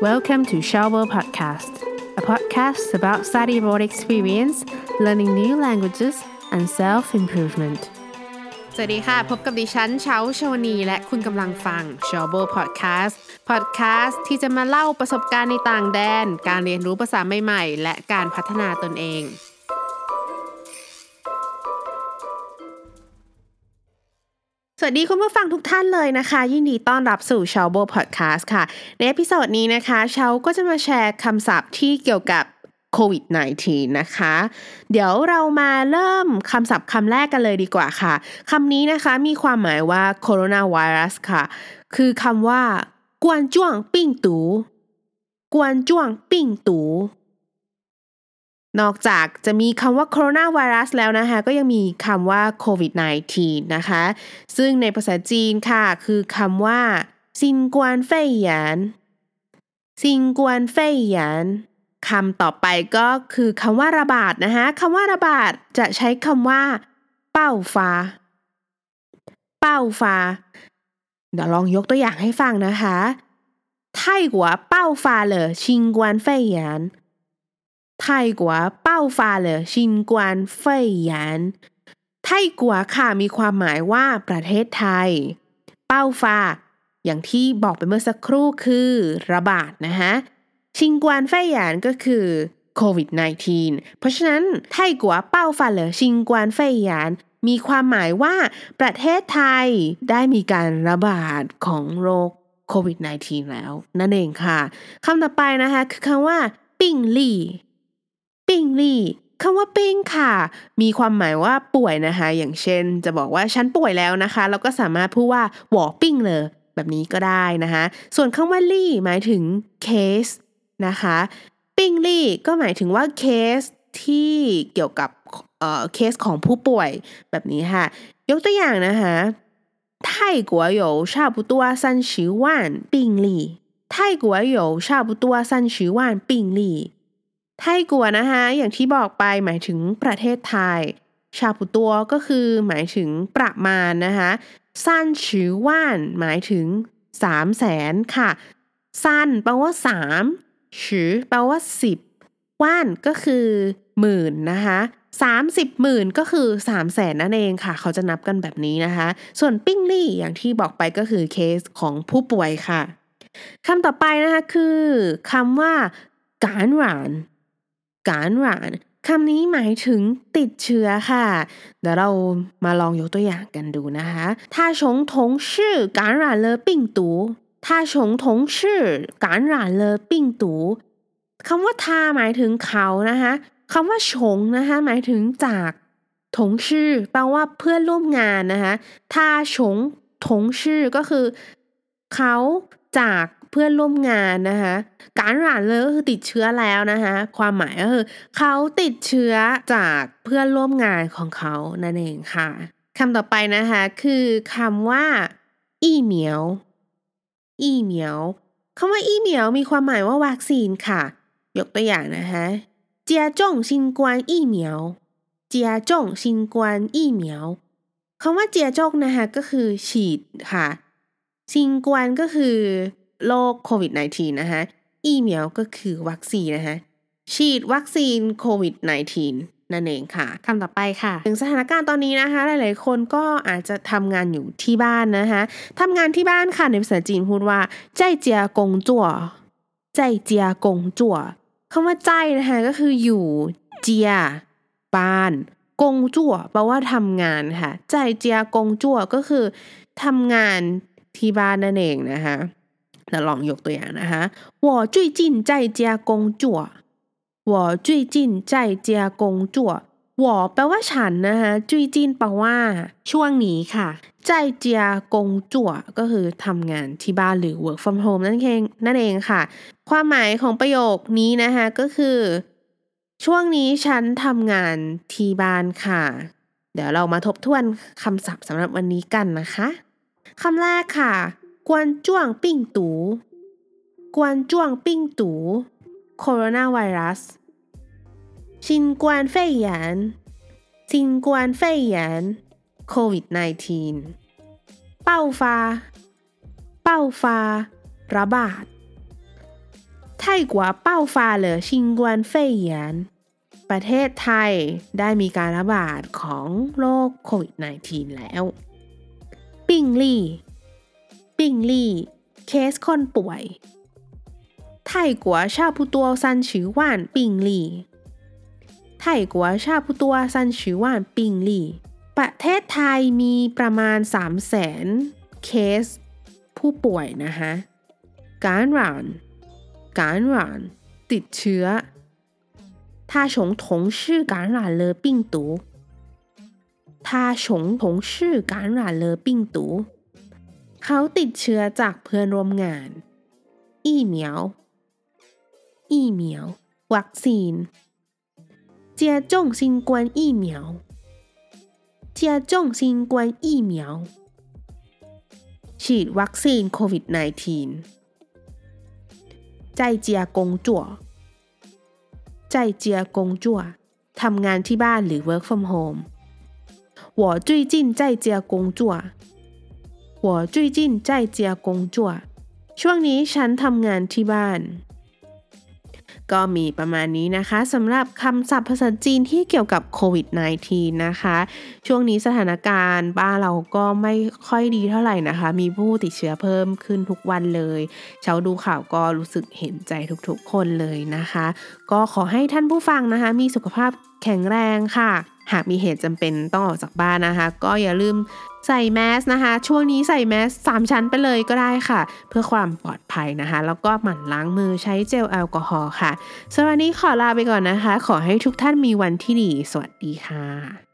Welcome to Showbo Podcast, a podcast about study abroad experience, learning new languages, and self-improvement. สวัสดีค่ะพบกับดิฉันเช้าชวนีและคุณกำลังฟัง Showbo Podcast Podcast ที่จะมาเล่าประสบการณ์ในต่างแดนการเรียนรู้ภาษาใหม่ๆและการพัฒนาตนเองสวัสดีคุณผู้ฟังทุกท่านเลยนะคะยินดีต้อนรับสู่ Showbo Podcast ค่ะในเอพิโซดนี้นะคะเช้าก็จะมาแชร์คำศัพท์ที่เกี่ยวกับโควิด-19 นะคะเดี๋ยวเรามาเริ่มคำศัพท์คำแรกกันเลยดีกว่าค่ะคำนี้นะคะมีความหมายว่าโคโรนาไวรัสค่ะคือคำว่ากวนจ้วงปิ่งตูกวนจ้วงปิ่งตูนอกจากจะมีคำว่าโคโรนาไวรัสแล้วนะคะก็ยังมีคำว่าโควิด-19 นะคะซึ่งในภาษาจีนค่ะคือคำว่าซินกวนเฟยหยานซินกวนเฟยหยานคำต่อไปก็คือคำว่าระบาดนะคะคำว่าระบาดจะใช้คำว่าเป้าฟ้าเป้าฟ้าเดี๋ยวลองยกตัวอย่างให้ฟังนะคะไต้หวันเป้าฟ้าเหรอซินกวนเฟยหยาน泰国爆发了新冠肺炎ไต้กัวค่ะมีความหมายว่าประเทศไทยเป้าฟ้าอย่างที่บอกไปเมื่อสักครู่คือระบาดนะฮะชิงกวนไฟหยานก็คือโควิด-19 เพราะฉะนั้นไต้กัวเป้าฟ้าเหรอชิงกวนไฟหยานมีความหมายว่าประเทศไทยได้มีการระบาดของโรคโควิด-19 แล้วนั่นเองค่ะคำต่อไปนะคะคือคำว่าปิ่งลี่ปิ่งลี่คำว่าปิ่งค่ะมีความหมายว่าป่วยนะคะอย่างเช่นจะบอกว่าฉันป่วยแล้วนะคะเราก็สามารถพูดว่าหวอปิ่งเลยแบบนี้ก็ได้นะคะส่วนคำว่าลี่หมายถึงเคสนะคะปิ่งลี่ก็หมายถึงว่าเคสที่เกี่ยวกับเคสของผู้ป่วยแบบนี้ค่ะยกตัวอย่างนะคะไต้หวัน有差不多30万病例ไต้หวัน有差不多30万病例ไต้กัวนะคะอย่างที่บอกไปหมายถึงประเทศไทยชาปุตัวก็คือหมายถึงประมาณนะคะสั้นฉิวว่านหมายถึง 300,000 ค่ะสั้นแปลว่า3ฉิวแปลว่า10ว่านก็คือหมื่นนะคะ30,000ก็คือ 300,000 นั่นเองค่ะเขาจะนับกันแบบนี้นะคะส่วนปิ่งลี่อย่างที่บอกไปก็คือเคสของผู้ป่วยค่ะคำต่อไปนะคะคือคำว่าการหวานการหวานคำนี้หมายถึงติดเชื้อค่ะเดี๋ยวเรามาลองยกตัวอย่างกันดูนะคะถ้าชงทงชื่อการหวานเลอปิ่งตูถ้าชงทงชื่อการหวานเลอปิ่งตูคำว่าทาหมายถึงเขานะคะคำว่าชงนะคะหมายถึงจากทงชื่อแปลว่าเพื่อนร่วมงานนะคะถ้าชงทงชื่อก็คือเขาจากเพื่อนร่วมงานนะคะการหลานเลยก็คือติดเชื้อแล้วนะคะความหมายก็คือเขาติดเชื้อจากเพื่อนร่วมงานของเขานั่นเองค่ะคำต่อไปนะคะคือคำว่าอี้เหมียวอี้เหมียวคำว่าอี้เหมียวมีความหมายว่าวัคซีนค่ะยกตัวอย่างนะคะเจียจงซินกวนอี้เหมียวเจียจงซินกวนอี้เหมียวคำว่าเจียจงนะคะก็คือฉีดค่ะซินกวนก็คือโรคโควิด-19 นะคะอีเหมียวก็คือวัคซีนนะคะฉีดวัคซีนโควิด-19 นั่นเองค่ะคำต่อไปค่ะถึงสถานการณ์ตอนนี้นะคะหลายๆคนก็อาจจะทำงานอยู่ที่บ้านนะคะทำงานที่บ้านค่ะในภาษาจีนพูดว่าใจเจียกงจั่วใจเจียกงจั่วคำว่าใจนะคะก็คืออยู่เจียบ้านกงจั่วแปลว่าทำงานค่ะใจเจียกงจั่วก็คือทำงานที่บ้านนั่นเองนะคะเราลองยกตัวอย่างนะคะ我最近在家工作我最近在家工作我แปลว่าฉันนะคะจุยจินแปลว่าช่วงนี้ค่ะใจเจียกงจั่วก็คือทำงานที่บ้านหรือ work from home นั่นเองค่ะความหมายของประโยคนี้นะคะก็คือช่วงนี้ฉันทำงานที่บ้านค่ะเดี๋ยวเรามาทบทวนคำศัพท์สำหรับวันนี้กันนะคะคำแรกค่ะกวนจ้วงปิ่งตูกวนจ้วงปิ่งตูโคโรนาไวรัสซินกวนเฟยหยานซินกวนเฟยหยานโควิด-19 เป้าฟ้าเป้าฟ้าระบาด ไต้หวันเป้าฟ้าเหลือชิงกวนเฟยหยานประเทศไทยได้มีการระบาดของโรคโควิด -19 แล้ว病例เคสคนป่วยไต้หวัน差不多30万病例ไต้หวัน差不多30万病例ประเทศไทยมีประมาณ 300,000 เคสผู้ป่วยนะคะ感染ติดเชื้อ他从同事感染了病毒他从同事感染了病毒เขาติดเชื้อจากเพื่อนร่วมงาน疫苗วัคซีน接种新冠疫苗接种新冠疫苗ฉีดวัคซีนโควิด -19 在家工作ใจเจียกงจั่วทำงานที่บ้านหรือ work from home 我最近在家工作我最近在家工作ช่วงนี้ฉันทำงานที่บ้านก็มีประมาณนี้นะคะสำหรับคำศัพท์ภาษาจีนที่เกี่ยวกับโควิด -19 นะคะช่วงนี้สถานการณ์บ้านเราก็ไม่ค่อยดีเท่าไหร่นะคะมีผู้ติดเชื้อเพิ่มขึ้นทุกวันเลยเช้าดูข่าวก็รู้สึกเห็นใจทุกๆคนเลยนะคะก็ขอให้ท่านผู้ฟังนะคะมีสุขภาพแข็งแรงค่ะหากมีเหตุจำเป็นต้องออกจากบ้านนะคะก็อย่าลืมใส่แมสนะคะช่วงนี้ใส่แมส3ชั้นไปเลยก็ได้ค่ะเพื่อความปลอดภัยนะคะแล้วก็หมั่นล้างมือใช้เจลแอลกอฮอล์ค่ะสำหรับวันนี้ขอลาไปก่อนนะคะขอให้ทุกท่านมีวันที่ดีสวัสดีค่ะ